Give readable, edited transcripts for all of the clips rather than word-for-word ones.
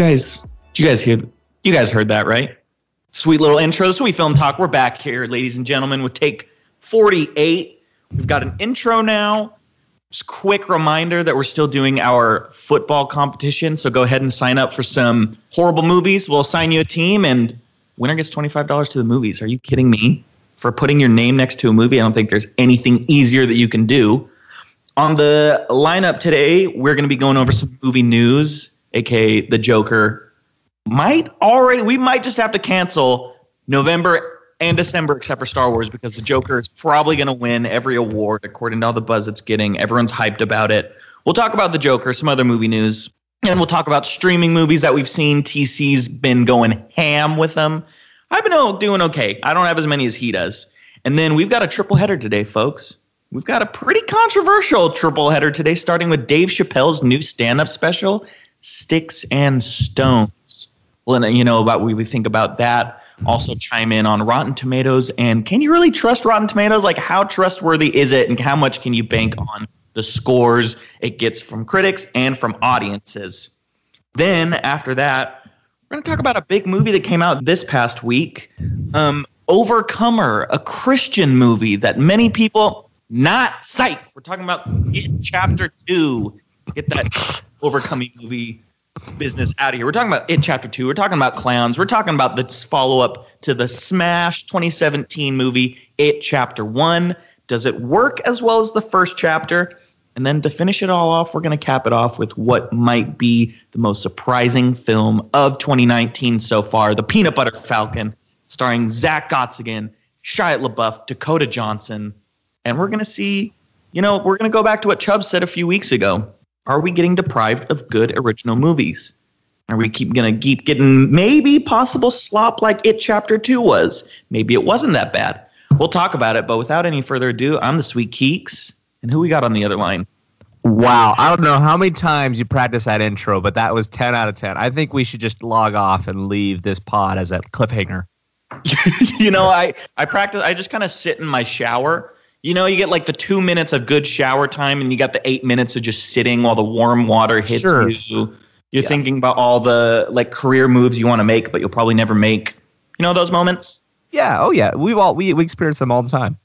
You guys heard that, right? Sweet little intro. Sweet Film Talk. We're back here, ladies and gentlemen, with take 48. We've got an intro now. Just quick reminder that we're still doing our football competition, so go ahead and sign up for some horrible movies. We'll assign you a team, and winner gets $25 to the movies. Are you kidding me? For putting your name next to a movie, I don't think there's anything easier that you can do. On the lineup today, we're going to be going over some movie news, aka the Joker. We might just have to cancel November and December, except for Star Wars, because the Joker is probably going to win every award, according to all the buzz it's getting. Everyone's hyped about it. We'll talk about the Joker, some other movie news, and we'll talk about streaming movies that we've seen. TC's been going ham with them. I've been doing okay. I don't have as many as he does. And then we've got a triple header today, folks. We've got a pretty controversial triple header today, starting with Dave Chappelle's new stand-up special, Sticks and Stones. Well, you know about what we think about that. Also chime in on Rotten Tomatoes, and can you really trust Rotten Tomatoes? Like, how trustworthy is it, and how much can you bank on the scores it gets from critics and from audiences? Then after that, we're going to talk about a big movie that came out this past week, Overcomer, a Christian movie that many people not psyched. We're talking about It Chapter Two. Get that overcoming movie business out of here. We're talking about It Chapter Two. We're talking about clowns. We're talking about the follow-up to the smash 2017 movie It Chapter One. Does it work as well as the first chapter? And then to finish it all off, we're going to cap it off with what might be the most surprising film of 2019 so far, The Peanut Butter Falcon, starring Zach Gottsagen, Shia LaBeouf, Dakota Johnson. And we're going to see, we're going to go back to what Chubb said a few weeks ago. Are we getting deprived of good original movies? Are we keep getting maybe possible slop like It Chapter 2 was? Maybe it wasn't that bad. We'll talk about it, but without any further ado, I'm the Sweet Keeks. And who we got on the other line? Wow, I don't know how many times you practiced that intro, but that was 10 out of 10. I think we should just log off and leave this pod as a cliffhanger. I practice. I just kind of sit in my shower. You get like the 2 minutes of good shower time, and you got the 8 minutes of just sitting while the warm water hits you. You're thinking about all the career moves you want to make, but you'll probably never make. You know those moments? Yeah. Oh yeah. We experience them all the time.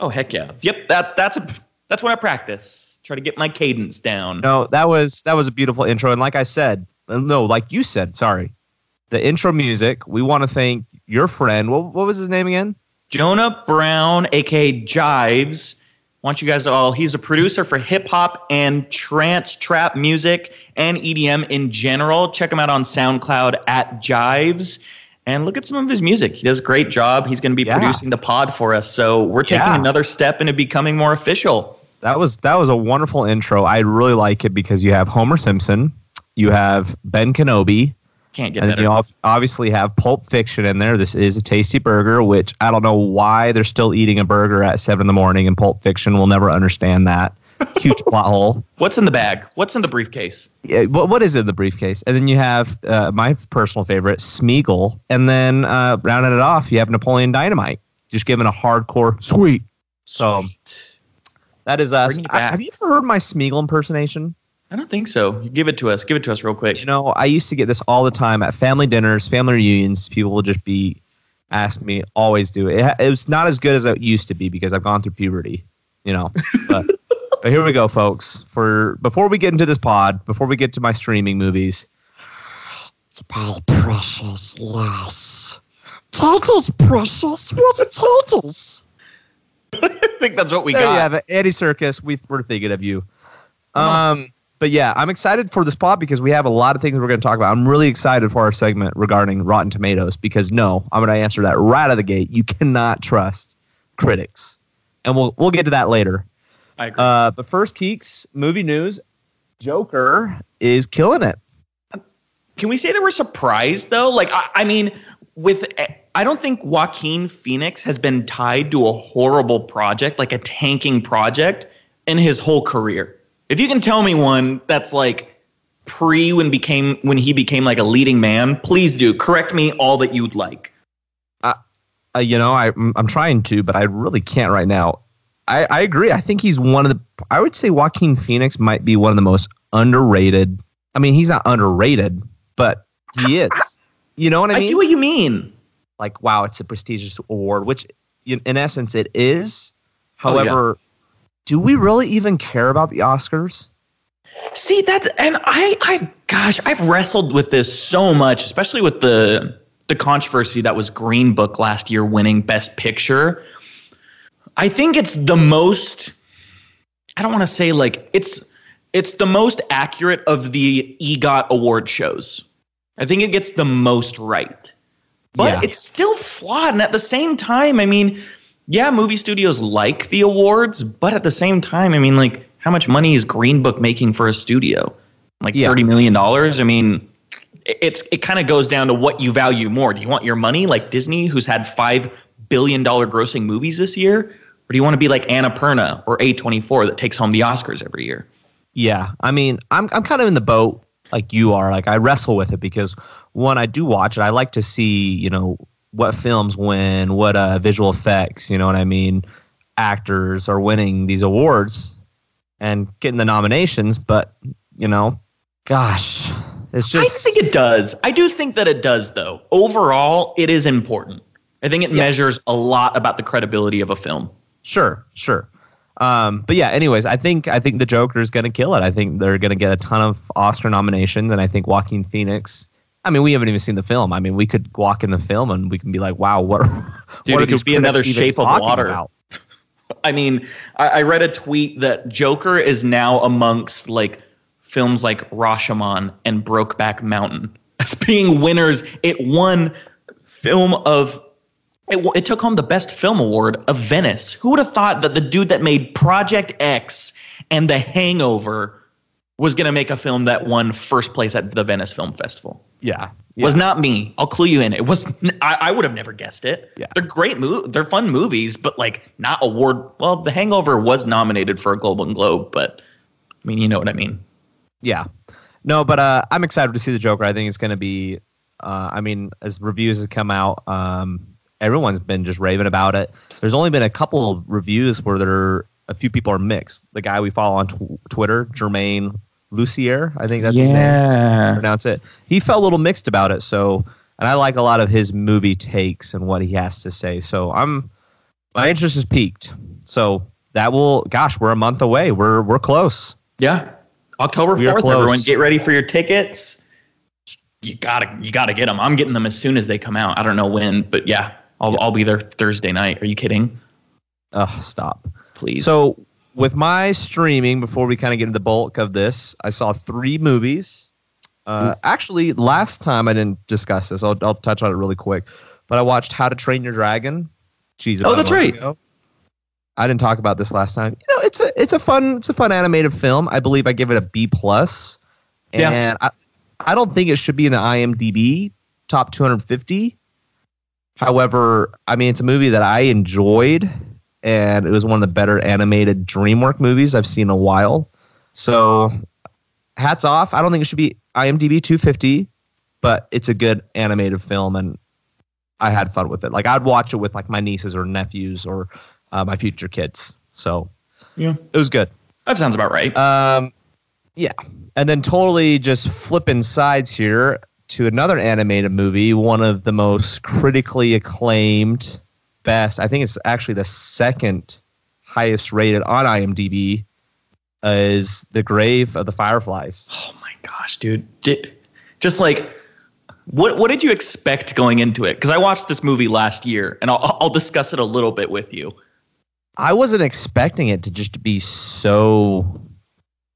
Oh heck yeah. Yep. That's what I practice. Try to get my cadence down. No, that was a beautiful intro, and like you said, the intro music. We want to thank your friend. What was his name again? Jonah Brown, a.k.a. Jives. I want you guys to all... He's a producer for hip-hop and trance, trap music, and EDM in general. Check him out on SoundCloud at Jives. And look at some of his music. He does a great job. He's going to be producing the pod for us. So we're taking another step into becoming more official. That was a wonderful intro. I really like it because you have Homer Simpson. You have Ben Kenobi. Can't get better. You obviously have Pulp Fiction in there. This is a tasty burger, which I don't know why they're still eating a burger at 7 in the morning in Pulp Fiction. We'll never understand that. Huge plot hole. What's in the bag? What's in the briefcase? Yeah, what is in the briefcase? And then you have my personal favorite, Smeagol. And then rounding it off, you have Napoleon Dynamite. Just giving a hardcore sweet. So that is us. Have you ever heard my Smeagol impersonation? I don't think so. Give it to us. Give it to us real quick. I used to get this all the time at family dinners, family reunions. People will just ask me, always do it. It was not as good as it used to be because I've gone through puberty, But here we go, folks. Before we get into this pod, before we get to my streaming movies. My precious lass. Turtles, precious. What's turtles? I think that's what we got. Yeah, but Andy Serkis, we're thinking of you. But yeah, I'm excited for this pod because we have a lot of things we're going to talk about. I'm really excited for our segment regarding Rotten Tomatoes because I'm going to answer that right out of the gate. You cannot trust critics, and we'll get to that later. I agree. But first, Keeks, movie news: Joker is killing it. Can we say that we're surprised though? I don't think Joaquin Phoenix has been tied to a horrible project, like a tanking project, in his whole career. If you can tell me one that's when he became a leading man, please do. Correct me all that you'd like. I'm trying to, but I really can't right now. I agree. I think he's I would say Joaquin Phoenix might be one of the most underrated. I mean, he's not underrated, but He is. You know what I mean? I get what you mean. Like, wow, it's a prestigious award, which in essence it is. However, do we really even care about the Oscars? See, that's and I gosh, I've wrestled with this so much, especially with the controversy that was Green Book last year winning Best Picture. I think it's the most, I don't want to say like it's the most accurate of the EGOT award shows. I think it gets the most right. But it's still flawed. And at the same time, I mean, yeah, movie studios like the awards, but at the same time, I mean, like, how much money is Green Book making for a studio? Like $30 million? I mean, it kind of goes down to what you value more. Do you want your money like Disney, who's had $5 billion grossing movies this year? Or do you want to be like Annapurna or A24 that takes home the Oscars every year? Yeah, I mean, I'm kind of in the boat like you are. Like, I wrestle with it because, one, I do watch it. I like to see, you know, what films win, what visual effects, you know what I mean, actors are winning these awards and getting the nominations. But, you know, gosh, it's just... I think it does. I do think that it does, though. Overall, it is important. I think it measures a lot about the credibility of a film. Sure. But yeah, anyways, I think the Joker is going to kill it. I think they're going to get a ton of Oscar nominations, and I think Joaquin Phoenix. I mean, we haven't even seen the film. I mean, we could walk in the film and we can be like, "Wow, what?" Dude, what it could be another Shape of Water. About? I mean, I read a tweet that Joker is now amongst like films like Rashomon and Brokeback Mountain as being winners. It won film of. It took home the Best Film Award of Venice. Who would have thought that the dude that made Project X and The Hangover was going to make a film that won first place at the Venice Film Festival? Yeah. Was not me. I'll clue you in. It was. I would have never guessed it. Yeah. They're great movies. They're fun movies, but like not award. Well, The Hangover was nominated for a Golden Globe, but I mean, you know what I mean? Yeah. No, but I'm excited to see the Joker. I think it's going to be. I mean, as reviews have come out. Everyone's been just raving about it. There's only been a couple of reviews where a few people are mixed. The guy we follow on Twitter, Jermaine Lucier, I think that's his name. Pronounce it. He felt a little mixed about it. So, and I like a lot of his movie takes and what he has to say. So my interest is peaked. So that will. Gosh, we're a month away. We're close. Yeah, October 4th. Everyone, get ready for your tickets. You gotta get them. I'm getting them as soon as they come out. I don't know when, but yeah. I'll be there Thursday night. Are you kidding? Oh, stop. Please. So with my streaming, before we kind of get into the bulk of this, I saw 3 movies. Actually, last time I didn't discuss this. I'll touch on it really quick. But I watched How to Train Your Dragon. Jeez, oh, that's right. Ago. I didn't talk about this last time. You know, it's a fun animated film. I believe I give it a B+. Yeah. And I don't think it should be in the IMDb top 250. However, I mean, it's a movie that I enjoyed, and it was one of the better animated DreamWorks movies I've seen in a while. So, hats off. I don't think it should be IMDb 250, but it's a good animated film, and I had fun with it. Like, I'd watch it with, like, my nieces or nephews or my future kids. So, yeah, it was good. That sounds about right. Yeah. And then totally just flipping sides here to another animated movie, one of the most critically acclaimed, best. I think it's actually the second highest rated on IMDb is The Grave of the Fireflies. Oh my gosh, dude. Just like, what did you expect going into it? Because I watched this movie last year, and I'll discuss it a little bit with you. I wasn't expecting it to just be so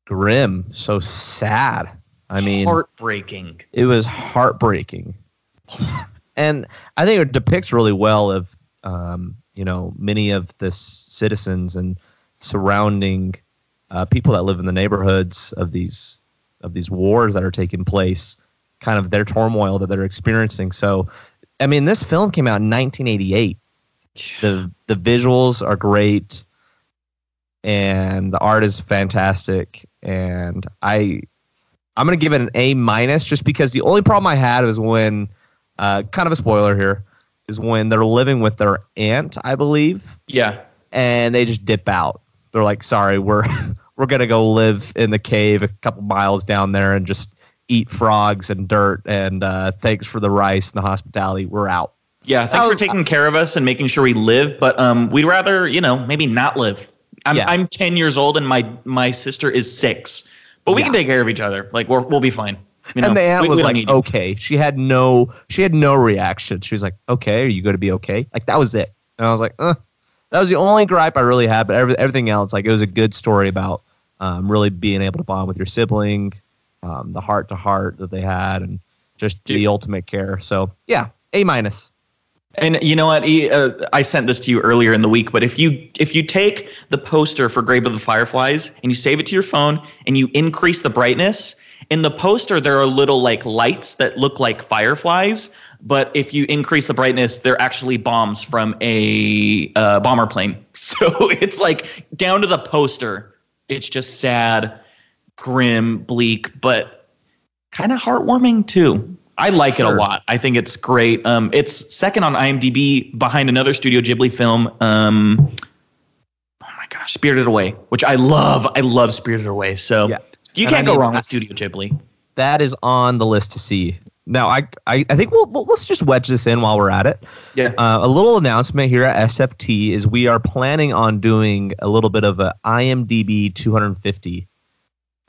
grim, so sad. I mean, heartbreaking. It was heartbreaking. And I think it depicts really well of, you know, many of the citizens and surrounding people that live in the neighborhoods of these wars that are taking place, kind of their turmoil that they're experiencing. So, I mean, this film came out in 1988. The visuals are great, and the art is fantastic, and I'm going to give it an A- just because the only problem I had was when, kind of a spoiler here, is when they're living with their aunt, I believe. Yeah. And they just dip out. They're like, sorry, we're going to go live in the cave a couple miles down there and just eat frogs and dirt, and thanks for the rice and the hospitality. We're out. Yeah, thanks for taking care of us and making sure we live, but we'd rather, you know, maybe not live. I'm 10 years old and my sister is 6, but we can take care of each other. Like, we'll be fine. You know, and the aunt was like, okay. She had no reaction. She was like, okay, are you going to be okay? Like, that was it. And I was like, that was the only gripe I really had, but everything else, like, it was a good story about really being able to bond with your sibling, the heart-to-heart that they had, and just the ultimate care. So, yeah, A-. And you know what? I sent this to you earlier in the week, but if you take the poster for Grave of the Fireflies and you save it to your phone and you increase the brightness, in the poster there are little like lights that look like fireflies, but if you increase the brightness, they're actually bombs from a bomber plane. So it's like down to the poster. It's just sad, grim, bleak, but kind of heartwarming too. I like it a lot. I think it's great. It's second on IMDb behind another Studio Ghibli film. Oh my gosh, Spirited Away, which I love. I love Spirited Away. So you can't go wrong with Studio Ghibli. That is on the list to see. Now, I think let's just wedge this in while we're at it. Yeah. A little announcement here at SFT is we are planning on doing a little bit of a IMDb 250.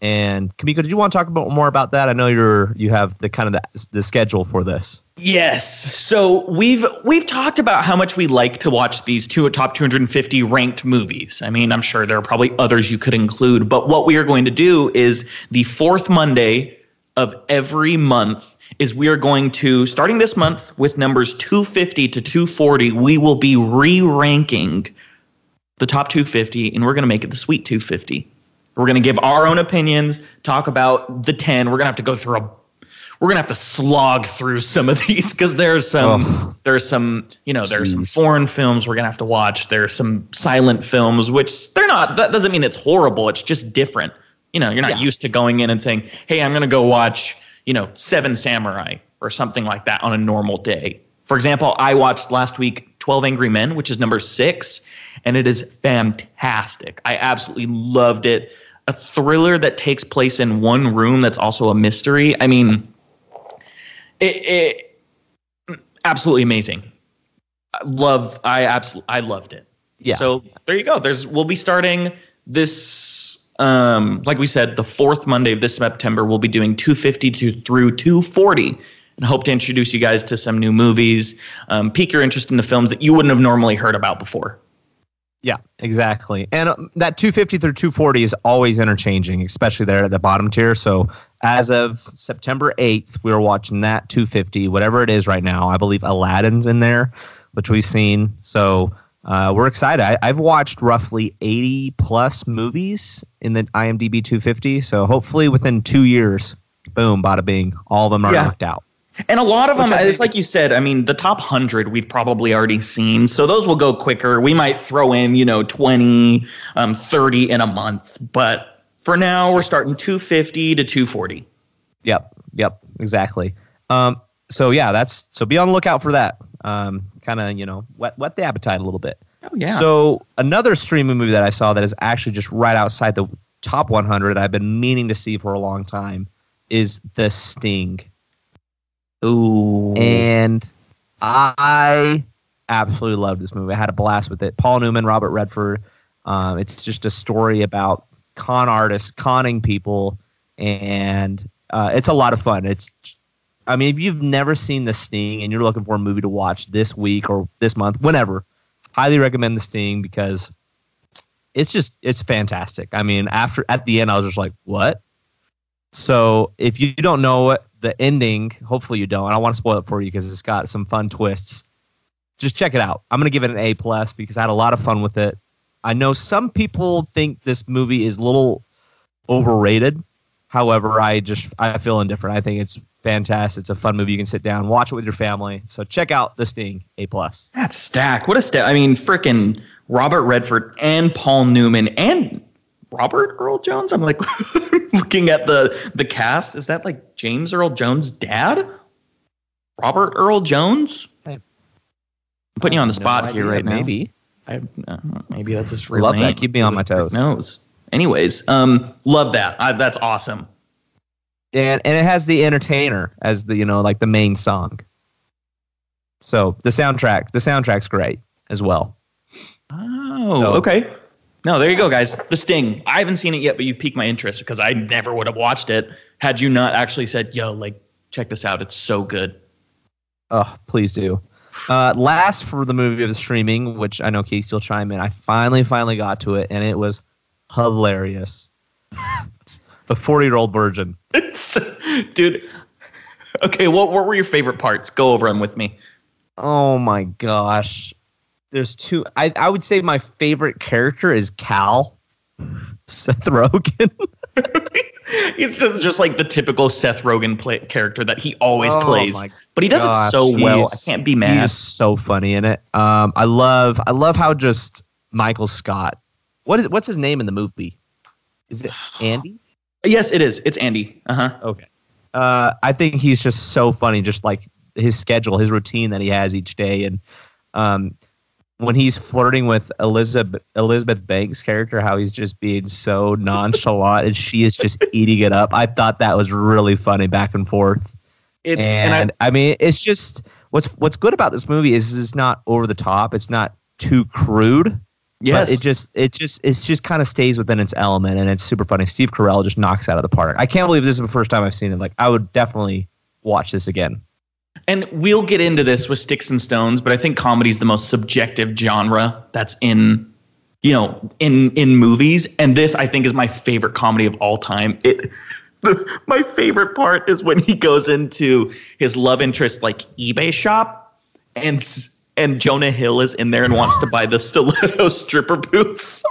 And Kamiko, did you want to talk more about that? I know you have the kind of the schedule for this. Yes. So we've talked about how much we like to watch these top 250 ranked movies. I mean, I'm sure there are probably others you could include, but what we are going to do is the fourth Monday of every month is we are going to, starting this month with numbers 250 to 240, we will be re-ranking the top 250, and we're going to make it the sweet 250. We're going to give our own opinions, talk about the 10. We're going to have to go through we're going to have to slog through some of these because there's some foreign films we're going to have to watch. There's some silent films, which they're not, that doesn't mean it's horrible. It's just different. You know, you're not used to going in and saying, hey, I'm going to go watch, you know, Seven Samurai or something like that on a normal day. For example, I watched last week 12 Angry Men, which is number 6, and it is fantastic. I absolutely loved it. A thriller that takes place in one room that's also a mystery. I mean, it absolutely amazing. I loved it. Yeah. So there you go. We'll be starting this, like we said, the fourth Monday of this September. We'll be doing 250 through 240. And hope to introduce you guys to some new movies, pique your interest in the films that you wouldn't have normally heard about before. Yeah, exactly. And that 250 through 240 is always interchanging, especially there at the bottom tier. So as of September 8th, we were watching that 250, whatever it is right now. I believe Aladdin's in there, which we've seen. So we're excited. I've watched roughly 80 plus movies in the IMDb 250. So hopefully within 2 years, boom, bada bing, all of them are knocked out. And a lot of them, it's like you said, I mean, the top 100 we've probably already seen. So those will go quicker. We might throw in, you know, 20, 30 in a month. But for now, we're starting 250 to 240. Yep, exactly. So be on the lookout for that. Kind of, you know, whet the appetite a little bit. Oh, yeah. So another streaming movie that I saw that is actually just right outside the top 100 I've been meaning to see for a long time is The Sting. Ooh. And I absolutely loved this movie. I had a blast with it. Paul Newman, Robert Redford. It's just a story about con artists conning people, and it's a lot of fun. If you've never seen The Sting and you're looking for a movie to watch this week or this month, whenever, highly recommend The Sting because it's fantastic. I mean, at the end, I was just like, what? So if you don't know it, the ending, hopefully you don't. I don't want to spoil it for you because it's got some fun twists. Just check it out. I'm going to give it an A+ because I had a lot of fun with it. I know some people think this movie is a little overrated. However, I feel indifferent. I think it's fantastic. It's a fun movie. You can sit down, watch it with your family. So check out The Sting, A+. That's stacked. What a stack. I mean, freaking Robert Redford and Paul Newman and Robert Earl Jones. I'm like looking at the cast. Is that like James Earl Jones' dad? Robert Earl Jones? I'm putting you on the spot here right now. Maybe. Maybe that's his real name. Love that. Keep me on my toes. Anyways, love that. That's awesome. And it has The Entertainer as the, you know, like the main song. So the soundtrack's great as well. Oh, so, okay. No, there you go, guys. The Sting. I haven't seen it yet, but you've piqued my interest because I never would have watched it had you not actually said, yo, like, check this out. It's so good. Oh, please do. Last for the movie of the streaming, which I know Keith, you'll chime in. I finally got to it, and it was hilarious. The 40-year-old virgin. Dude. Okay, what were your favorite parts? Go over them with me. Oh, my gosh. There's two. I would say my favorite character is Cal. Seth Rogen. He's just like the typical Seth Rogen character that he always plays. But he does it so well. I can't be mad. He's so funny in it. I love how just Michael Scott. What's his name in the movie? Is it Andy? Yes, it is. It's Andy. Uh-huh. Okay. I think he's just so funny, just like his schedule, his routine that he has each day. And when he's flirting with Elizabeth Banks' character, how he's just being so nonchalant and she is just eating it up. I thought that was really funny back and forth. I mean, it's just what's good about this movie is it's not over the top. It's not too crude. Yes. But it just kind of stays within its element, and it's super funny. Steve Carell just knocks out of the park. I can't believe this is the first time I've seen it. Like, I would definitely watch this again. And we'll get into this with Sticks and Stones, but I think comedy is the most subjective genre that's in movies. And this, I think, is my favorite comedy of all time. My favorite part is when he goes into his love interest, like, eBay shop, and Jonah Hill is in there and wants to buy the stiletto stripper boots.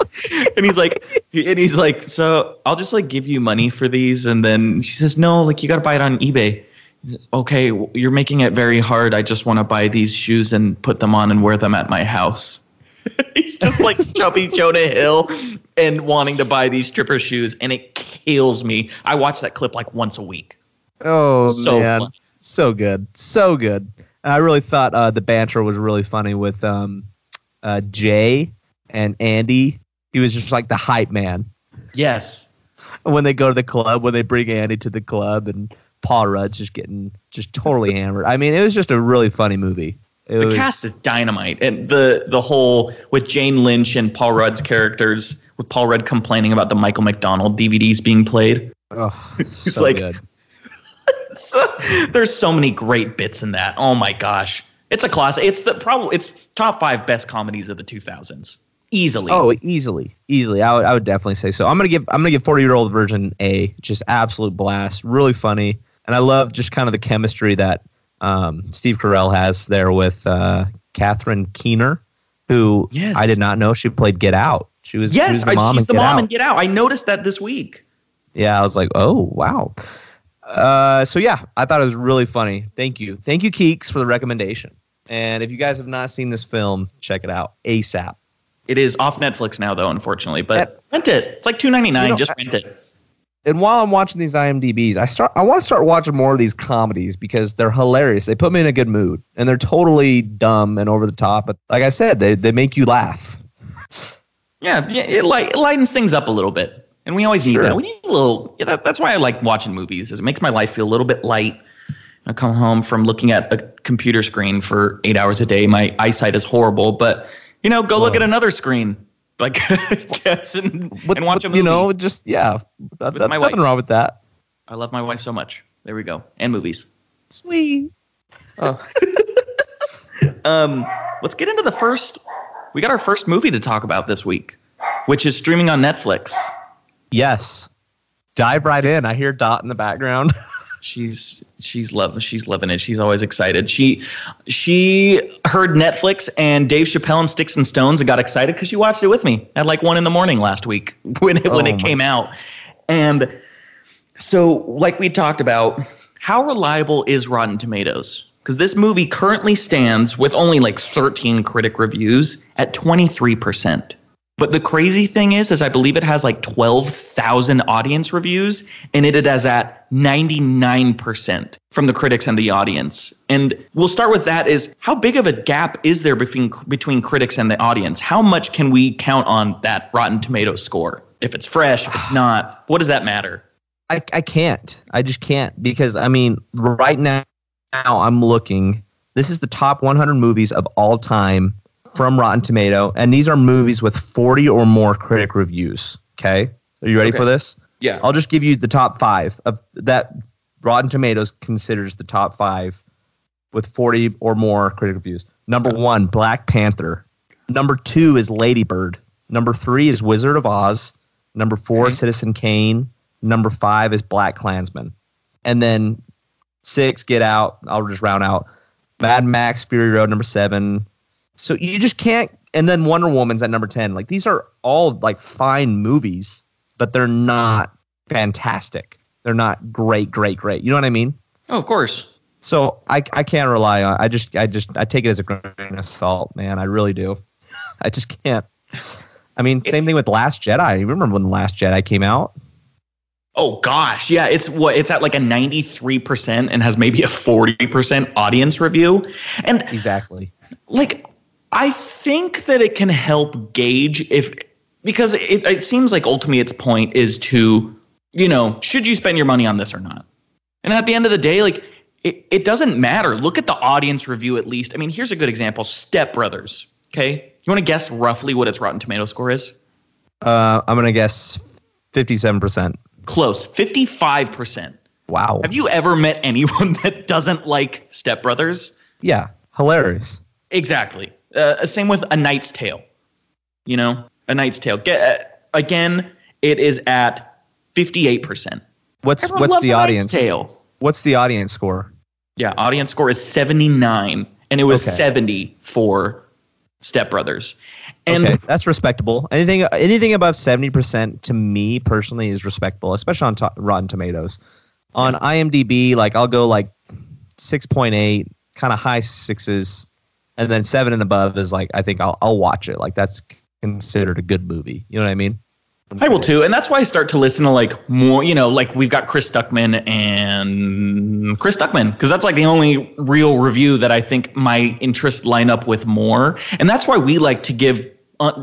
and he's like, so I'll just like give you money for these. And then she says, no, like you got to buy it on eBay. Says, okay, you're making it very hard. I just want to buy these shoes and put them on and wear them at my house. He's just like chubby Jonah Hill and wanting to buy these stripper shoes. And it kills me. I watch that clip like once a week. Oh, so man. Fun. So good. So good. I really thought the banter was really funny with Jay and Andy. He was just like the hype man. Yes. When they go to the club, when they bring Andy to the club, and Paul Rudd's just getting just totally hammered. I mean, it was just a really funny movie. The cast is dynamite. And the whole with Jane Lynch and Paul Rudd's characters, with Paul Rudd complaining about the Michael McDonald DVDs being played. Oh, it's so like, good. There's so many great bits in that. Oh my gosh, it's a classic. It's top 5 best comedies of the 2000s, easily. Oh, easily. I would definitely say so. I'm gonna give 40-year-old Virgin a just absolute blast. Really funny, and I love just kind of the chemistry that Steve Carell has there with Catherine Keener, who I did not know she played Get Out. She's the mom in Get Out. I noticed that this week. Yeah, I was like, oh wow. So yeah, I thought it was really funny. Thank you, Keeks, for the recommendation. And if you guys have not seen this film, check it out ASAP. It is off Netflix now, though, unfortunately. But rent it. It's like $2.99. Just rent it. And while I'm watching these IMDb's, I want to start watching more of these comedies because they're hilarious. They put me in a good mood, and they're totally dumb and over the top. But like I said, they make you laugh. Yeah, it lightens things up a little bit. And we always need that. We need a little. Yeah, that's why I like watching movies. Is it makes my life feel a little bit light. I come home from looking at a computer screen for 8 hours a day. My eyesight is horrible, but go look at another screen, like guess, and watch a movie. Nothing wrong with that. I love my wife so much. There we go. And movies. Sweet. Oh. Let's get into the first. We got our first movie to talk about this week, which is streaming on Netflix. Yes. Dive right in. I hear Dot in the background. She's loving it. She's always excited. She heard Netflix and Dave Chappelle and Sticks and Stones and got excited because she watched it with me at like 1 a.m. last week when it came out. And so like we talked about, how reliable is Rotten Tomatoes? Because this movie currently stands with only like 13 critic reviews at 23%. But the crazy thing is I believe it has like 12,000 audience reviews, and it is at 99% from the critics and the audience. And we'll start with that is how big of a gap is there between critics and the audience? How much can we count on that Rotten Tomatoes score? If it's fresh, if it's not, what does that matter? I can't. I just can't, because I mean, right now I'm looking. This is the top 100 movies of all time from Rotten Tomato, and these are movies with 40 or more critic reviews. Okay, are you ready for this? Yeah. I'll just give you the top five of that. Rotten Tomatoes considers the top five with 40 or more critic reviews. Number one, Black Panther. Number two is Lady Bird. Number three is Wizard of Oz. Number four, Citizen Kane. Number five is BlacKkKlansman. And then six, Get Out. I'll just round out. Mad Max, Fury Road, number seven. So you just can't. And then Wonder Woman's at number 10. Like, these are all like fine movies, but they're not fantastic. They're not great, great, great. You know what I mean? Oh, of course. So I can't rely on. I take it as a grain of salt, man. I really do. I just can't. I mean, same thing with Last Jedi. You remember when Last Jedi came out? Oh gosh, yeah. It's at like a 93% and has maybe a 40% audience review. And exactly. Like, I think that it can help gauge if, because it seems like ultimately its point is to, you know, should you spend your money on this or not? And at the end of the day, like, it doesn't matter. Look at the audience review at least. I mean, here's a good example. Step Brothers. Okay. You want to guess roughly what its Rotten Tomato score is? I'm going to guess 57%. Close. 55%. Wow. Have you ever met anyone that doesn't like Step Brothers? Yeah. Hilarious. Exactly. Same with A Knight's Tale. You know, A Knight's Tale. Again, it is at 58%. What's the audience? Tale. What's the audience score? Yeah, audience score is 79, and it was 70 for Step Brothers. And that's respectable. Anything above 70% to me personally is respectable, especially on Rotten Tomatoes. On IMDb, like, I'll go like 6.8, kind of high sixes, and then 7 and above is like, I think I'll watch it. Like, that's considered a good movie. You know what I mean? I will too, and that's why I start to listen to like more, you know, like we've got Chris Stuckman, because that's like the only real review that I think my interests line up with more, and that's why we like to give,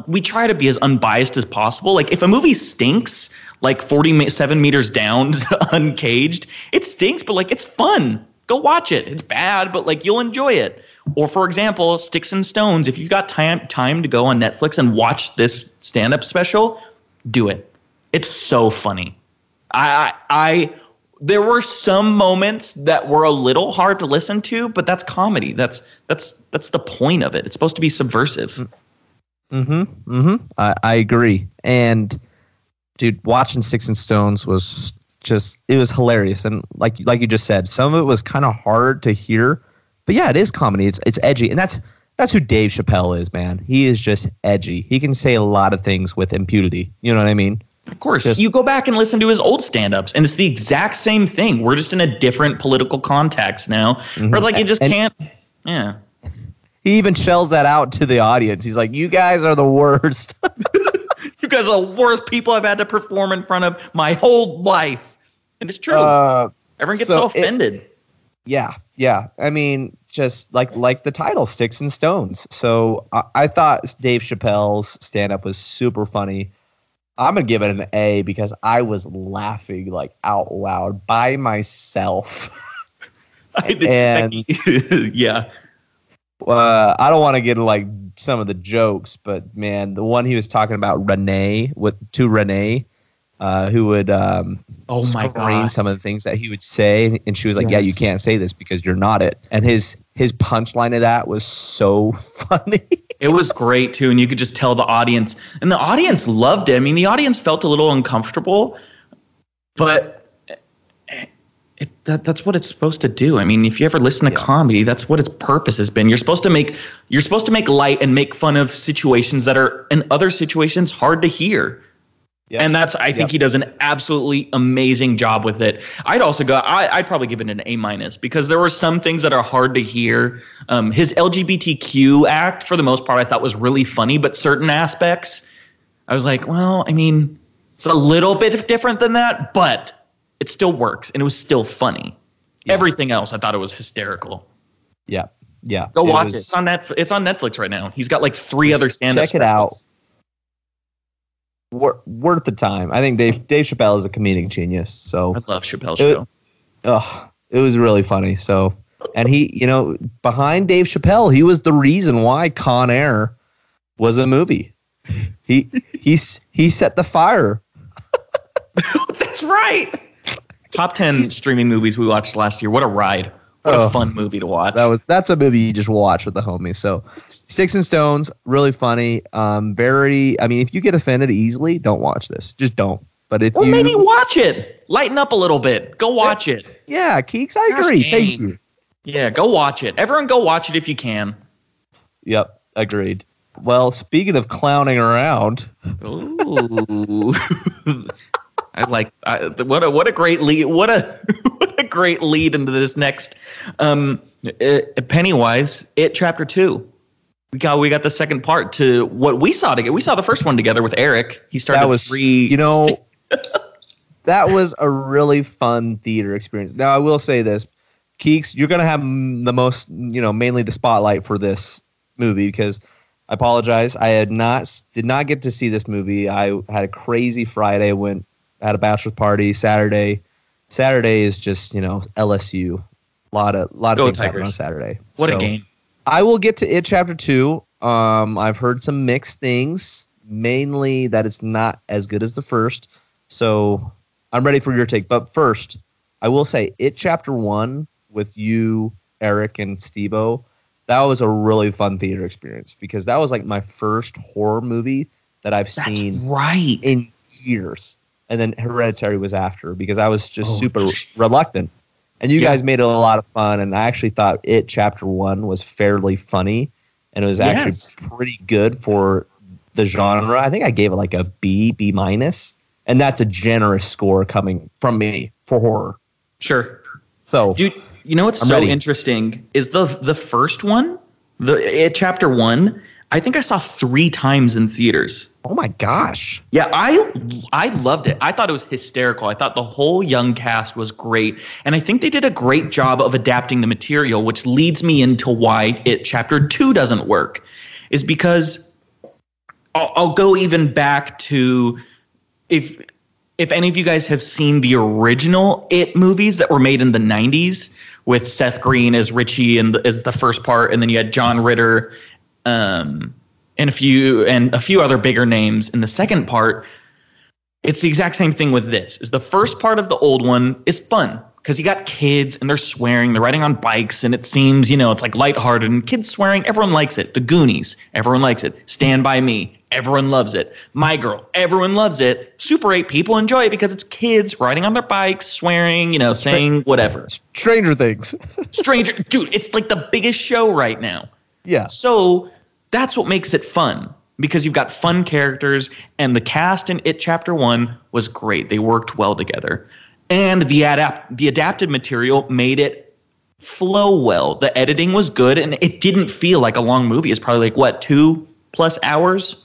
we try to be as unbiased as possible. Like, if a movie stinks, like 47 Meters Down, Uncaged, it stinks, but like, it's fun. Go watch it. It's bad, but like, you'll enjoy it. Or for example, Sticks and Stones. If you've got time to go on Netflix and watch this stand-up special, do it. It's so funny. There were some moments that were a little hard to listen to, but that's comedy. That's the point of it. It's supposed to be subversive. I agree. And dude, watching Sticks and Stones was just, it was hilarious. And like you just said, some of it was kind of hard to hear, but yeah, it is comedy. It's edgy, and that's who Dave Chappelle is, man. He is just edgy. He can say a lot of things with impunity. You know what I mean? Of course. Just, you go back and listen to his old stand-ups, and it's the exact same thing. We're just in a different political context now. Where like, you just can't. Yeah. He even shells that out to the audience. He's like, you guys are the worst. You guys are the worst people I've had to perform in front of my whole life. And it's true. Everyone gets so offended. Yeah. I mean, just like the title, Sticks and Stones. So I thought Dave Chappelle's stand-up was super funny. I'm going to give it an A because I was laughing like out loud by myself. Yeah. I don't want to get like some of the jokes, but man, the one he was talking about Renee, who would screen some of the things that he would say. And she was like, yeah, you can't say this because you're not it. And his punchline of that was so funny. It was great, too. And you could just tell the audience. And the audience loved it. I mean, the audience felt a little uncomfortable. But that's what it's supposed to do. I mean, if you ever listen to comedy, that's what its purpose has been. You're supposed to make light and make fun of situations that are, in other situations, hard to hear. Yep. And that's, I think he does an absolutely amazing job with it. I'd also go, I'd probably give it an A- because there were some things that are hard to hear. His LGBTQ act, for the most part, I thought was really funny, but certain aspects, I was like, well, I mean, it's a little bit different than that, but it still works. And it was still funny. Yeah. Everything else, I thought it was hysterical. Yeah. Yeah. Go watch it. It's on Netflix right now. He's got like three other stand-up specials. Check it out. worth the time. I think Dave Chappelle is a comedic genius. So I love Chappelle's show. It was really funny. So, and he, you know, behind Dave Chappelle, he was the reason why Con Air was a movie. He set the fire. That's right. Top 10 streaming movies we watched last year. What a ride. What a fun movie to watch. That's a movie you just watch with the homies. So Sticks and Stones, really funny. If you get offended easily, don't watch this. Just don't. But if you maybe watch it. Lighten up a little bit. Go watch it. Yeah, Keeks, I agree. Thank you. Yeah, go watch it. Everyone go watch it if you can. Yep, agreed. Well, speaking of clowning around. Ooh. What a great lead into this next Pennywise It Chapter Two. We got the second part to what we saw together. We saw the first one together with Eric. He started that was a really fun theater experience. Now I will say this, Keeks, you're gonna have the most mainly the spotlight for this movie because. I apologize. I did not get to see this movie. I had a crazy Friday. Had a bachelor party Saturday. Saturday is just LSU. A lot of things happen on Saturday. What a game! I will get to It Chapter Two. I've heard some mixed things, mainly that it's not as good as the first. So I'm ready for your take. But first, I will say It Chapter One with you, Eric, and Steve-O. That was a really fun theater experience because that was like my first horror movie that I've seen in years. And then Hereditary was after because I was just super reluctant. And you guys made it a lot of fun. And I actually thought It Chapter One was fairly funny and it was actually pretty good for the genre. I think I gave it like a B-. And that's a generous score coming from me for horror. Sure. So dude. You know what's interesting is the first one, Chapter One. I think I saw 3 times in theaters. Oh my gosh! Yeah, I loved it. I thought it was hysterical. I thought the whole young cast was great, and I think they did a great job of adapting the material, which leads me into why It Chapter Two doesn't work, is because I'll go even back to if any of you guys have seen the original It movies that were made in the 90s. With Seth Green as Richie and as the first part, and then you had John Ritter, and a few other bigger names in the second part. It's the exact same thing with this. Is the first part of the old one is fun because you got kids and they're swearing, they're riding on bikes, and it seems it's like lighthearted and kids swearing. Everyone likes it. The Goonies, everyone likes it. Stand By Me, everyone loves it. My Girl, everyone loves it. Super 8 people enjoy it because it's kids riding on their bikes, swearing, saying whatever. Stranger Things. Dude, it's like the biggest show right now. Yeah. So that's what makes it fun because you've got fun characters and the cast in It Chapter 1 was great. They worked well together. And the adapted material made it flow well. The editing was good and it didn't feel like a long movie. It's probably like, 2+ hours?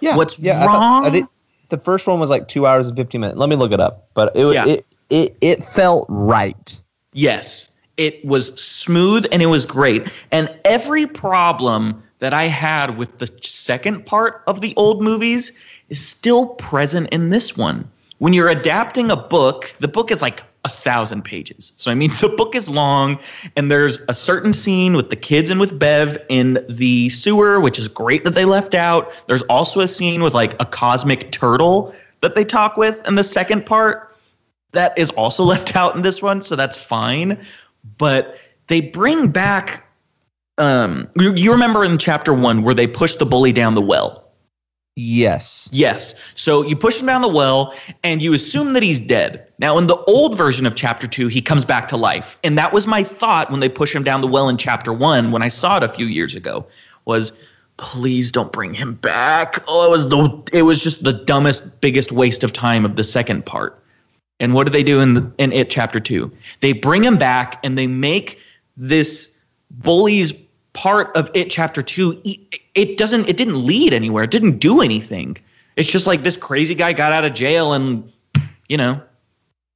Yeah, what's wrong? The first one was like 2 hours and 50 minutes. Let me look it up. But it felt right. Yes, it was smooth and it was great. And every problem that I had with the second part of the old movies is still present in this one. When you're adapting a book, the book is like 1,000 pages. So the book is long, and there's a certain scene with the kids and with Bev in the sewer, which is great that they left out. There's also a scene with like a cosmic turtle that they talk with in the second part that is also left out in this one, so that's fine. But they bring back you remember in Chapter 1 where they push the bully down the well. Yes. So you push him down the well and you assume that he's dead. Now, in the old version of Chapter 2, he comes back to life. And that was my thought when they push him down the well in Chapter 1 when I saw it a few years ago was, please don't bring him back. Oh, it was just the dumbest, biggest waste of time of the second part. And what do they do in It Chapter 2? They bring him back and they make this bully's part of It Chapter 2, it didn't lead anywhere. It didn't do anything. It's just like this crazy guy got out of jail and,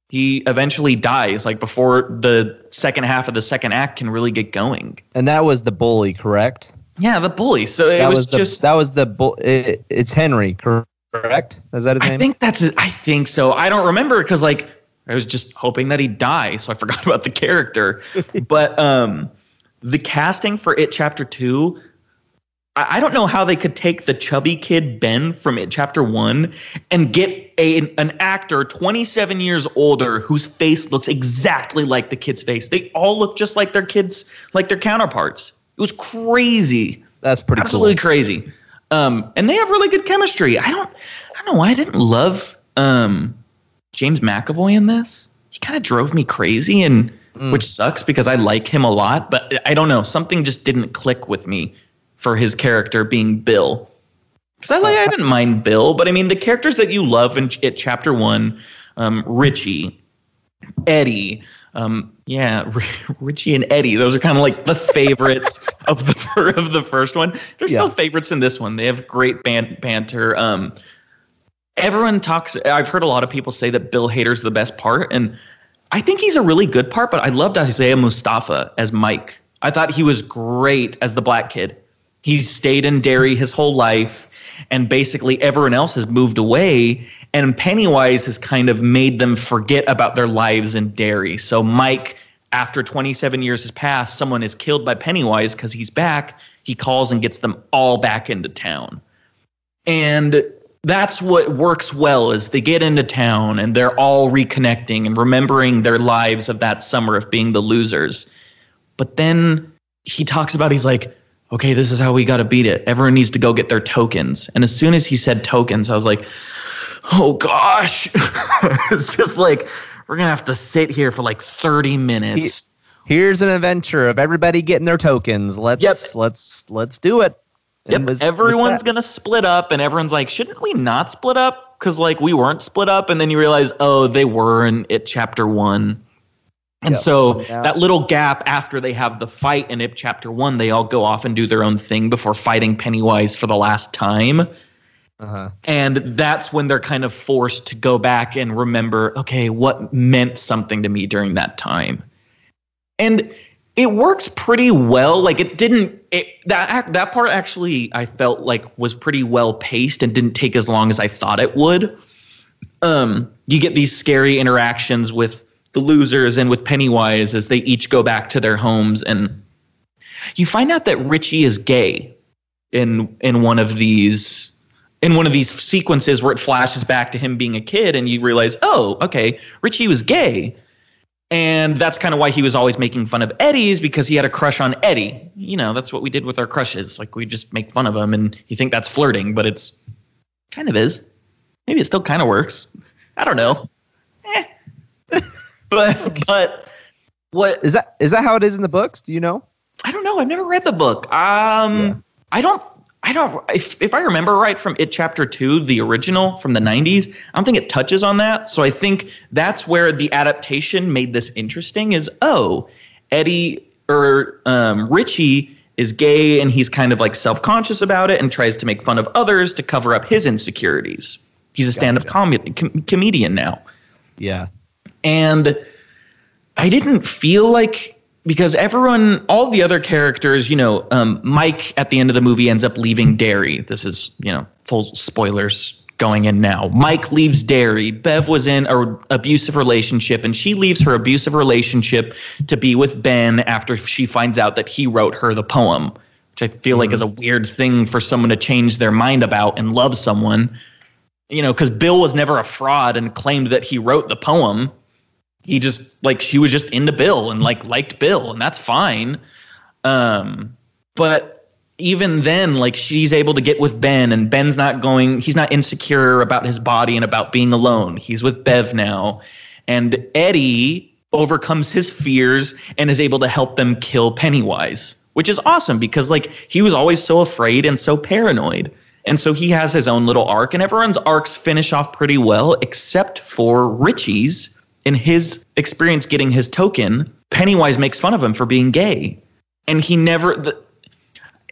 he eventually dies like before the second half of the second act can really get going. And that was the bully, correct? Yeah, the bully. So it was just... That was the... It's Henry, correct? correct? Is that his name? I think so. I don't remember because like I was just hoping that he'd die, so I forgot about the character. But the casting for It Chapter 2, I don't know how they could take the chubby kid Ben from It Chapter 1 and get an actor 27 years older whose face looks exactly like the kid's face. They all look just like their kids, like their counterparts. It was crazy. That's pretty cool. Absolutely crazy. And they have really good chemistry. I don't know why I didn't love James McAvoy in this. He kind of drove me crazy, and which sucks because I like him a lot, but I don't know. Something just didn't click with me for his character being Bill. Because I didn't mind Bill, but I mean, the characters that you love in It Chapter 1, Richie, Eddie, Richie and Eddie, those are kind of like the favorites of the first one. They're still favorites in this one. They have great banter. Everyone talks, I've heard a lot of people say that Bill Hader's the best part, and I think he's a really good part, but I loved Isaiah Mustafa as Mike. I thought he was great as the black kid. He's stayed in Derry his whole life, and basically everyone else has moved away, and Pennywise has kind of made them forget about their lives in Derry. So Mike, after 27 years has passed, someone is killed by Pennywise because he's back. He calls and gets them all back into town. And that's what works well is they get into town and they're all reconnecting and remembering their lives of that summer of being the losers. But then he talks about, he's like, okay, this is how we got to beat it. Everyone needs to go get their tokens. And as soon as he said tokens, I was like, oh gosh, it's just like, we're going to have to sit here for like 30 minutes. Here's an adventure of everybody getting their tokens. Let's do it. Yep. Everyone's going to split up, and everyone's like, shouldn't we not split up? Cause like we weren't split up. And then you realize, oh, they were in It Chapter 1. And that little gap after they have the fight in It Chapter 1, they all go off and do their own thing before fighting Pennywise for the last time. Uh-huh. And that's when they're kind of forced to go back and remember, okay, what meant something to me during that time? And it works pretty well. Like that part actually I felt like was pretty well paced and didn't take as long as I thought it would. You get these scary interactions with the losers and with Pennywise as they each go back to their homes, and you find out that Richie is gay in one of these sequences where it flashes back to him being a kid, and you realize, oh, okay, Richie was gay. And that's kind of why he was always making fun of Eddie, is because he had a crush on Eddie. You know, that's what we did with our crushes. Like, we just make fun of them, and you think that's flirting, but it's kind of is. Maybe it still kind of works. I don't know. But what is that how it is in the books? Do you know? I don't know. I've never read the book. I don't. If I remember right from It Chapter 2, the original from the 90s, I don't think it touches on that. So I think that's where the adaptation made this interesting. Is Eddie or Richie is gay, and he's kind of like self-conscious about it and tries to make fun of others to cover up his insecurities. He's a stand-up comedian now. Yeah. And I didn't feel like, because all the other characters, you know, Mike at the end of the movie ends up leaving Derry. This is, you know, full spoilers going in now. Mike leaves Derry. Bev was in an abusive relationship, and she leaves her abusive relationship to be with Ben after she finds out that he wrote her the poem, which I feel like is a weird thing for someone to change their mind about and love someone. You know, because Bill was never a fraud and claimed that he wrote the poem. He just, like, she was just into Bill and, like, liked Bill, and that's fine. But even then, like, she's able to get with Ben, and Ben's not going, he's not insecure about his body and about being alone. He's with Bev now. And Eddie overcomes his fears and is able to help them kill Pennywise, which is awesome because, like, he was always so afraid and so paranoid. And so he has his own little arc, and everyone's arcs finish off pretty well, except for Richie's. In his experience getting his token, Pennywise makes fun of him for being gay. And he never,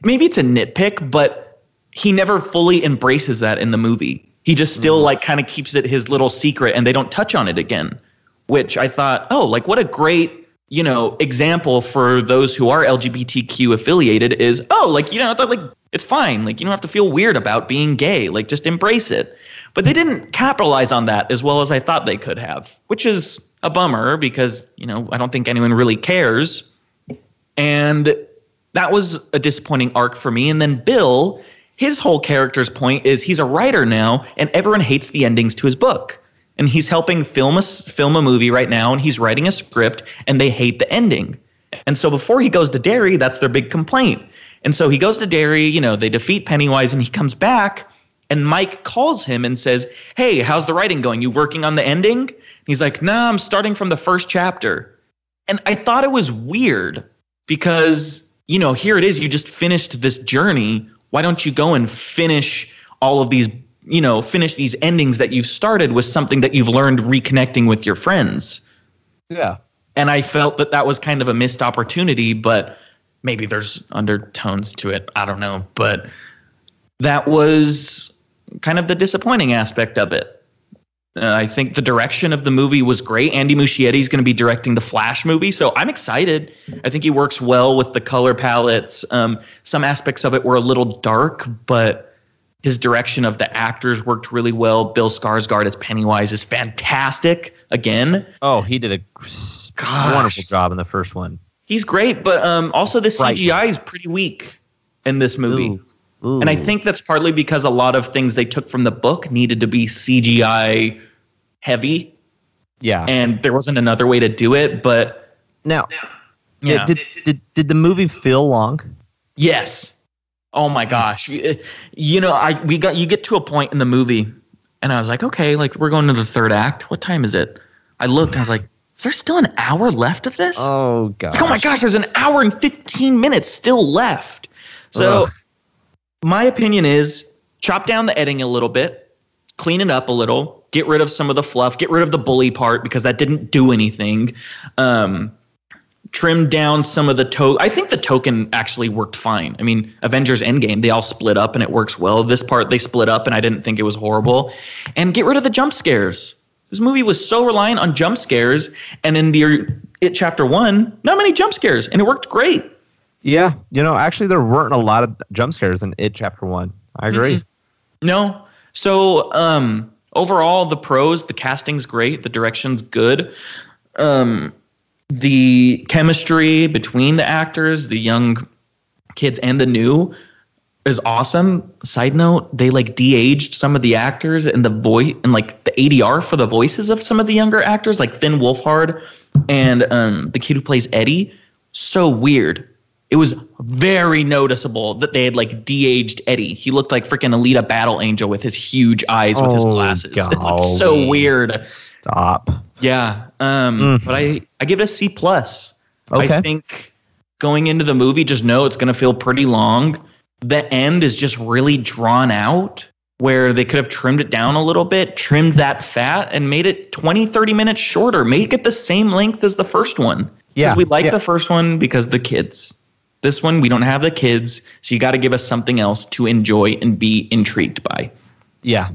maybe it's a nitpick, but he never fully embraces that in the movie. He just still like kind of keeps it his little secret, and they don't touch on it again, which I thought, oh, like what a great you know, example for those who are LGBTQ affiliated is, oh, like, you know, like it's fine. Like, you don't have to feel weird about being gay. Like, just embrace it. But they didn't capitalize on that as well as I thought they could have, which is a bummer because, you know, I don't think anyone really cares. And that was a disappointing arc for me. And then Bill, his whole character's point is he's a writer now and everyone hates the endings to his book. And he's helping film a movie right now, and he's writing a script, and they hate the ending. And so before he goes to Derry, that's their big complaint. And so he goes to Derry, you know, they defeat Pennywise, and he comes back, and Mike calls him and says, hey, how's the writing going? You working on the ending? And he's like, nah, I'm starting from the first chapter. And I thought it was weird because, you know, here it is. You just finished this journey. Why don't you go and finish all of these, you know, finish these endings that you've started with something that you've learned reconnecting with your friends. Yeah. And I felt that was kind of a missed opportunity, but maybe there's undertones to it. I don't know. But that was kind of the disappointing aspect of it. I think the direction of the movie was great. Andy Muschietti is going to be directing the Flash movie, so I'm excited. I think he works well with the color palettes. Some aspects of it were a little dark, but his direction of the actors worked really well. Bill Skarsgård as Pennywise is fantastic again. Oh, he did a wonderful job in the first one. He's great, but also the CGI is pretty weak in this movie. Ooh. Ooh. And I think that's partly because a lot of things they took from the book needed to be CGI heavy. Yeah. And there wasn't another way to do it, but... Now, did the movie feel long? Yes. Oh my gosh. You know, you get to a point in the movie and I was like, okay, like we're going to the third act. What time is it? I looked and I was like, is there still an hour left of this? Oh gosh. Like, oh my gosh, there's an hour and 15 minutes still left. So my opinion is chop down the editing a little bit, clean it up a little, get rid of some of the fluff, get rid of the bully part because that didn't do anything. Trimmed down some of the token. I think the token actually worked fine. I mean, Avengers Endgame, they all split up and it works well. This part, they split up and I didn't think it was horrible. And get rid of the jump scares. This movie was so reliant on jump scares. And in the It Chapter One, not many jump scares. And it worked great. Yeah. You know, actually, there weren't a lot of jump scares in It Chapter One. I agree. Mm-hmm. No. So overall, the pros, the casting's great. The direction's good. The chemistry between the actors, the young kids and the new, is awesome. Side note, they like de-aged some of the actors and the voice and like the ADR for the voices of some of the younger actors, like Finn Wolfhard and the kid who plays Eddie. So weird. It was very noticeable that they had like de-aged Eddie. He looked like freaking Alita Battle Angel with his huge eyes with his glasses. God. It looked so weird. Stop. Yeah, but I give it a C+. Okay. I think going into the movie, just know it's going to feel pretty long. The end is just really drawn out where they could have trimmed it down a little bit, trimmed that fat, and made it 20, 30 minutes shorter. Make it the same length as the first one. Yeah. Because we like the first one because the kids. This one, we don't have the kids, so you got to give us something else to enjoy and be intrigued by. Yeah,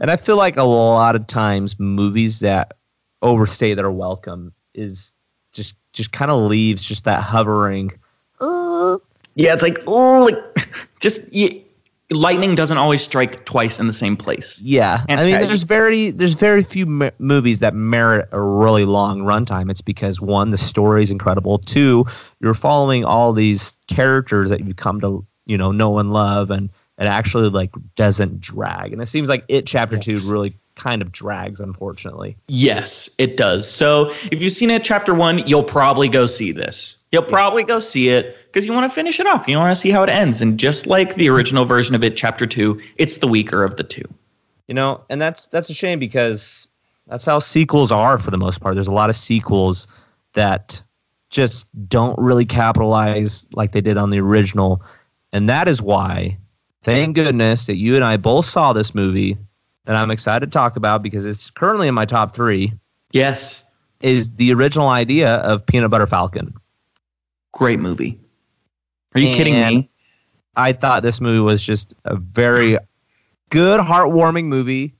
and I feel like a lot of times movies that overstay their welcome is just kind of leaves just that hovering. Yeah, it's like, lightning doesn't always strike twice in the same place. Yeah, and I mean, there's very few movies that merit a really long runtime. It's because, one, the story's incredible. Two, you're following all these characters that you come to, you know and love, and it actually like doesn't drag. And it seems like It Chapter Two really kind of drags, unfortunately. Yes, it does. So if you've seen It Chapter One, you'll probably go see this. You'll probably go see it because you want to finish it off. You want to see how it ends. And just like the original version of It Chapter Two, it's the weaker of the two. You know, and that's a shame because that's how sequels are for the most part. There's a lot of sequels that just don't really capitalize like they did on the original. And that is why, thank goodness, that you and I both saw this movie that I'm excited to talk about because it's currently in my top three. Yes. Is the original idea of Peanut Butter Falcon. Great movie. Are you kidding me? I thought this movie was just a very good, heartwarming movie.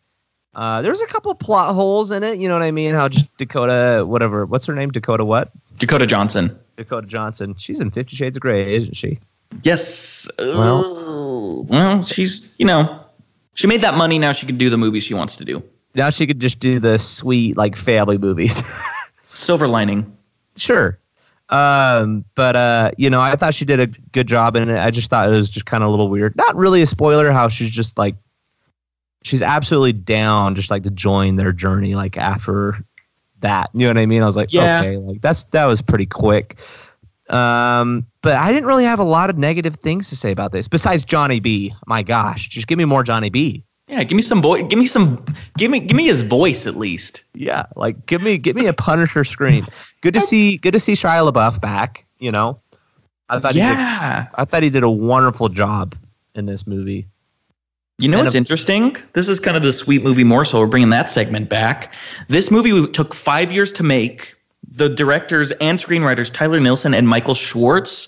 There's a couple plot holes in it. You know what I mean? How just Dakota, whatever. What's her name? Dakota what? Dakota Johnson. Dakota Johnson. She's in 50 Shades of Grey, isn't she? Yes. Well, she's, you know, she made that money. Now she can do the movies she wants to do. Now she could just do the sweet, like, family movies. Silver lining. Sure. But you know, I thought she did a good job in it. I just thought it was just kind of a little weird. Not really a spoiler how she's just like, she's absolutely down just like to join their journey like after that. You know what I mean? I was like, yeah. Okay, like that was pretty quick. But I didn't really have a lot of negative things to say about this besides Johnny B. My gosh, just give me more Johnny B. Yeah, give me his voice at least. Yeah, like give me a Punisher scream. Good to see Shia LaBeouf back, you know. I thought he did a wonderful job in this movie. You know what's interesting? This is kind of the sweet movie morsel. We're bringing that segment back. This movie took 5 years to make. The directors and screenwriters Tyler Nielsen and Michael Schwartz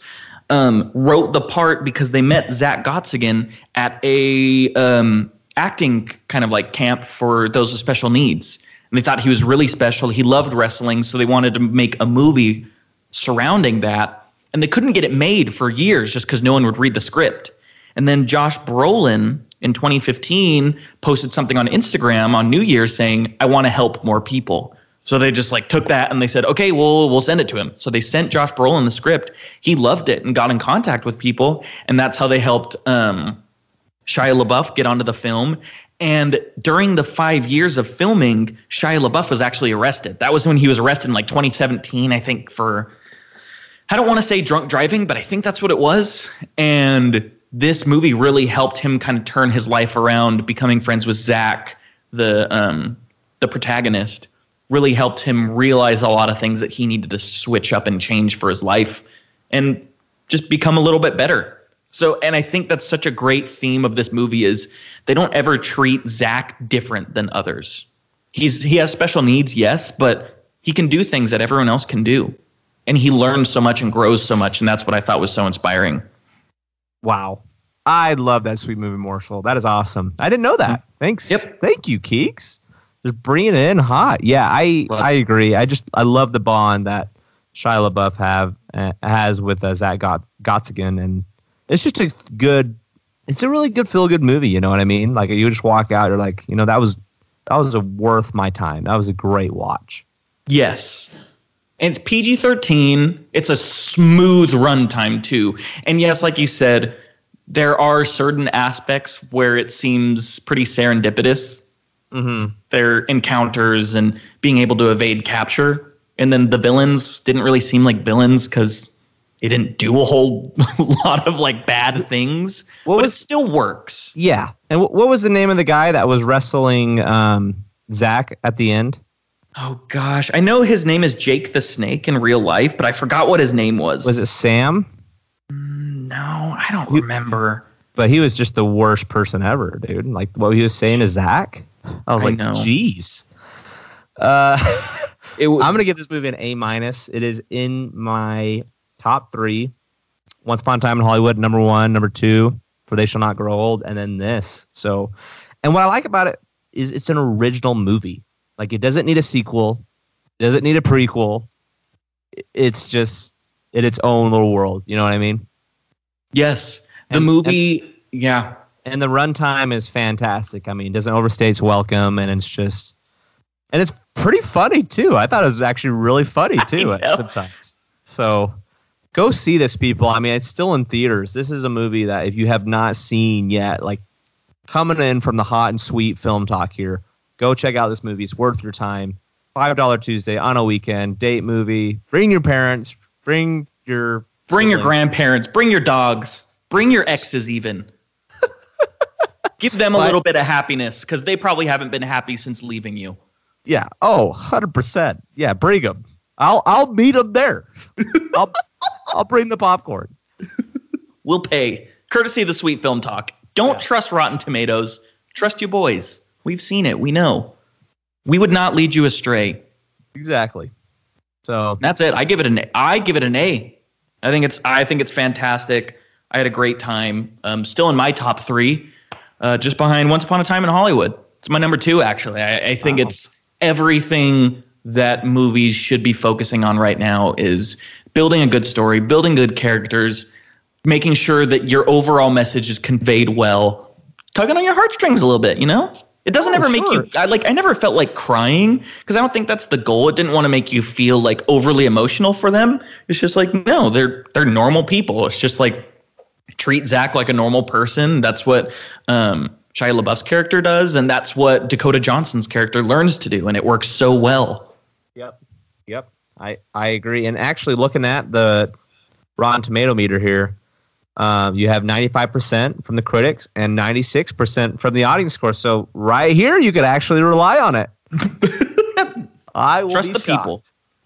wrote the part because they met Zach Gottsagen at a acting kind of like camp for those with special needs. And they thought he was really special. He loved wrestling, so they wanted to make a movie surrounding that. And they couldn't get it made for years just because no one would read the script. And then Josh Brolin in 2015 posted something on Instagram on New Year's saying, I want to help more people. So they just like took that and they said, okay, we'll send it to him. So they sent Josh Brolin the script. He loved it and got in contact with people. And that's how they helped Shia LaBeouf get onto the film. And during the 5 years of filming, Shia LaBeouf was actually arrested. That was when he was arrested in like 2017, I think, for, I don't want to say drunk driving, but I think that's what it was. And this movie really helped him kind of turn his life around, becoming friends with Zach, the protagonist, really helped him realize a lot of things that he needed to switch up and change for his life and just become a little bit better. So, and I think that's such a great theme of this movie is they don't ever treat Zach different than others. He has special needs, yes, but he can do things that everyone else can do. And he learns so much and grows so much, and that's what I thought was so inspiring. Wow. I love that sweet movie morsel. That is awesome. I didn't know that. Thanks. Yep. Thank you, Keeks. Just bringing it in hot. Yeah, I agree. I love the bond that Shia LaBeouf has with Zach Gottsagen, and it's just a good, it's a really good feel-good movie, you know what I mean? Like, you just walk out, you're like, you know, that was worth my time. That was a great watch. Yes. And it's PG-13. It's a smooth runtime, too. And yes, like you said, there are certain aspects where it seems pretty serendipitous. Mm-hmm. Their encounters and being able to evade capture. And then the villains didn't really seem like villains because they didn't do a whole lot of, like, bad things. But it still works. Yeah. And what was the name of the guy that was wrestling Zach at the end? Oh, gosh. I know his name is Jake the Snake in real life, but I forgot what his name was. Was it Sam? No, I don't remember. But he was just the worst person ever, dude. Like, what he was saying to Zach? I know. Jeez. I'm going to give this movie an A-. It is in my top three. Once Upon a Time in Hollywood, number one. Number two, For They Shall Not Grow Old. And then this. So, and what I like about it is it's an original movie. Like, it doesn't need a sequel, doesn't need a prequel. It's just in its own little world. You know what I mean? Yes. The movie. And the runtime is fantastic. I mean, it doesn't overstay its welcome, and it's just, and it's pretty funny too. I thought it was actually really funny too sometimes. So go see this, people. I mean, it's still in theaters. This is a movie that if you have not seen yet, like, coming in from the hot and sweet film talk here, go check out this movie. It's worth your time. $5 Tuesday on a weekend. Date movie. Bring your parents. Bring your grandparents. Bring your dogs. Bring your exes even. Give them a little bit of happiness because they probably haven't been happy since leaving you. Yeah. Oh, 100%. Yeah, bring them. I'll meet them there. I'll bring the popcorn. We'll pay. Courtesy of the Sweet Film Talk. Don't trust Rotten Tomatoes. Trust you boys. We've seen it. We know. We would not lead you astray. Exactly. So that's it. I give it an A. I think it's fantastic. I had a great time. Still in my top three, just behind Once Upon a Time in Hollywood. It's my number two, actually. I think it's everything that movies should be focusing on right now is building a good story, building good characters, making sure that your overall message is conveyed well, tugging on your heartstrings a little bit, you know? It doesn't ever make you I never felt like crying because I don't think that's the goal. It didn't want to make you feel like overly emotional for them. It's just like, no, they're normal people. It's just like treat Zach like a normal person. That's what Shia LaBeouf's character does, and that's what Dakota Johnson's character learns to do, and it works so well. Yep. I agree. And actually looking at the Rotten Tomato meter here, you have 95% from the critics and 96% from the audience score. So right here, you could actually rely on it. I will trust the people.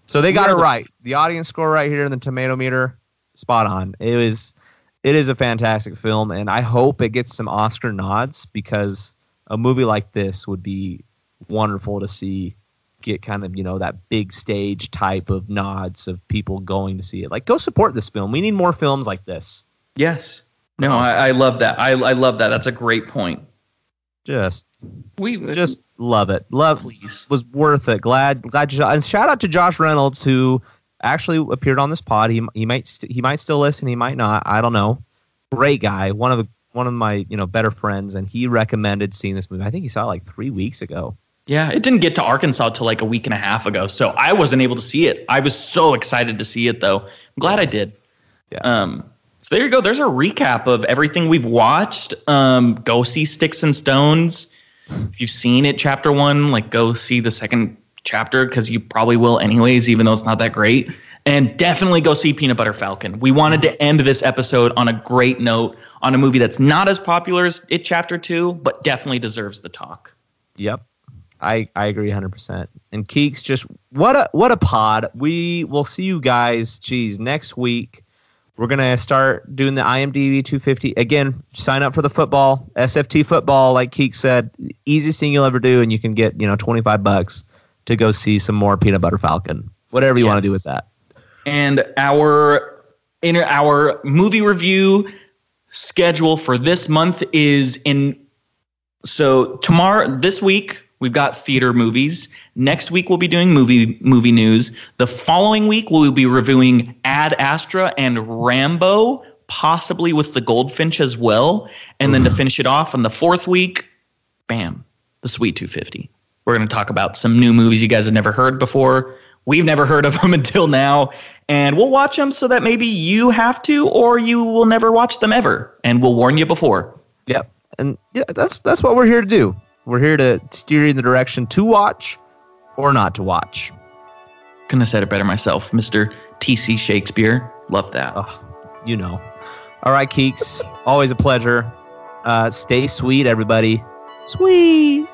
So they got it right. The audience score right here in the tomato meter, spot on. It is a fantastic film, and I hope it gets some Oscar nods because a movie like this would be wonderful to see get kind of, you know, that big stage type of nods of people going to see it. Like, go support this film. We need more films like this. Yes. No, I love that. I love that. That's a great point. We just love it. Please. Was worth it. Glad you shot. And shout out to Josh Reynolds, who actually appeared on this pod. He might still listen. He might not. I don't know. Great guy. One of my, you know, better friends, and he recommended seeing this movie. I think he saw it like 3 weeks ago. Yeah, it didn't get to Arkansas till like a week and a half ago, so I wasn't able to see it. I was so excited to see it, though. I'm glad I did. Yeah. So there you go. There's a recap of everything we've watched. Go see Sticks and Stones. If you've seen It Chapter One, like go see the second chapter because you probably will anyways, even though it's not that great. And definitely go see Peanut Butter Falcon. We wanted to end this episode on a great note on a movie that's not as popular as It Chapter Two, but definitely deserves the talk. Yep. I agree 100%. And Keeks, just what a pod. We will see you guys, next week. We're going to start doing the IMDb 250. Again, sign up for the football, SFT football, like Keeks said. Easiest thing you'll ever do, and you can get, you know, $25 to go see some more Peanut Butter Falcon. Whatever you want to do with that. And our movie review schedule for this month is in... So tomorrow, this week... We've got theater movies. Next week, we'll be doing movie news. The following week, we'll be reviewing Ad Astra and Rambo, possibly with The Goldfinch as well. And then to finish it off on the fourth week, bam, the Sweet 250. We're going to talk about some new movies you guys have never heard before. We've never heard of them until now. And we'll watch them so that maybe you have to or you will never watch them ever. And we'll warn you before. Yep. And yeah, that's what we're here to do. We're here to steer you in the direction to watch or not to watch. Couldn't have said it better myself, Mr. T.C. Shakespeare. Love that. Oh, you know. All right, Keeks. Always a pleasure. Stay sweet, everybody. Sweet.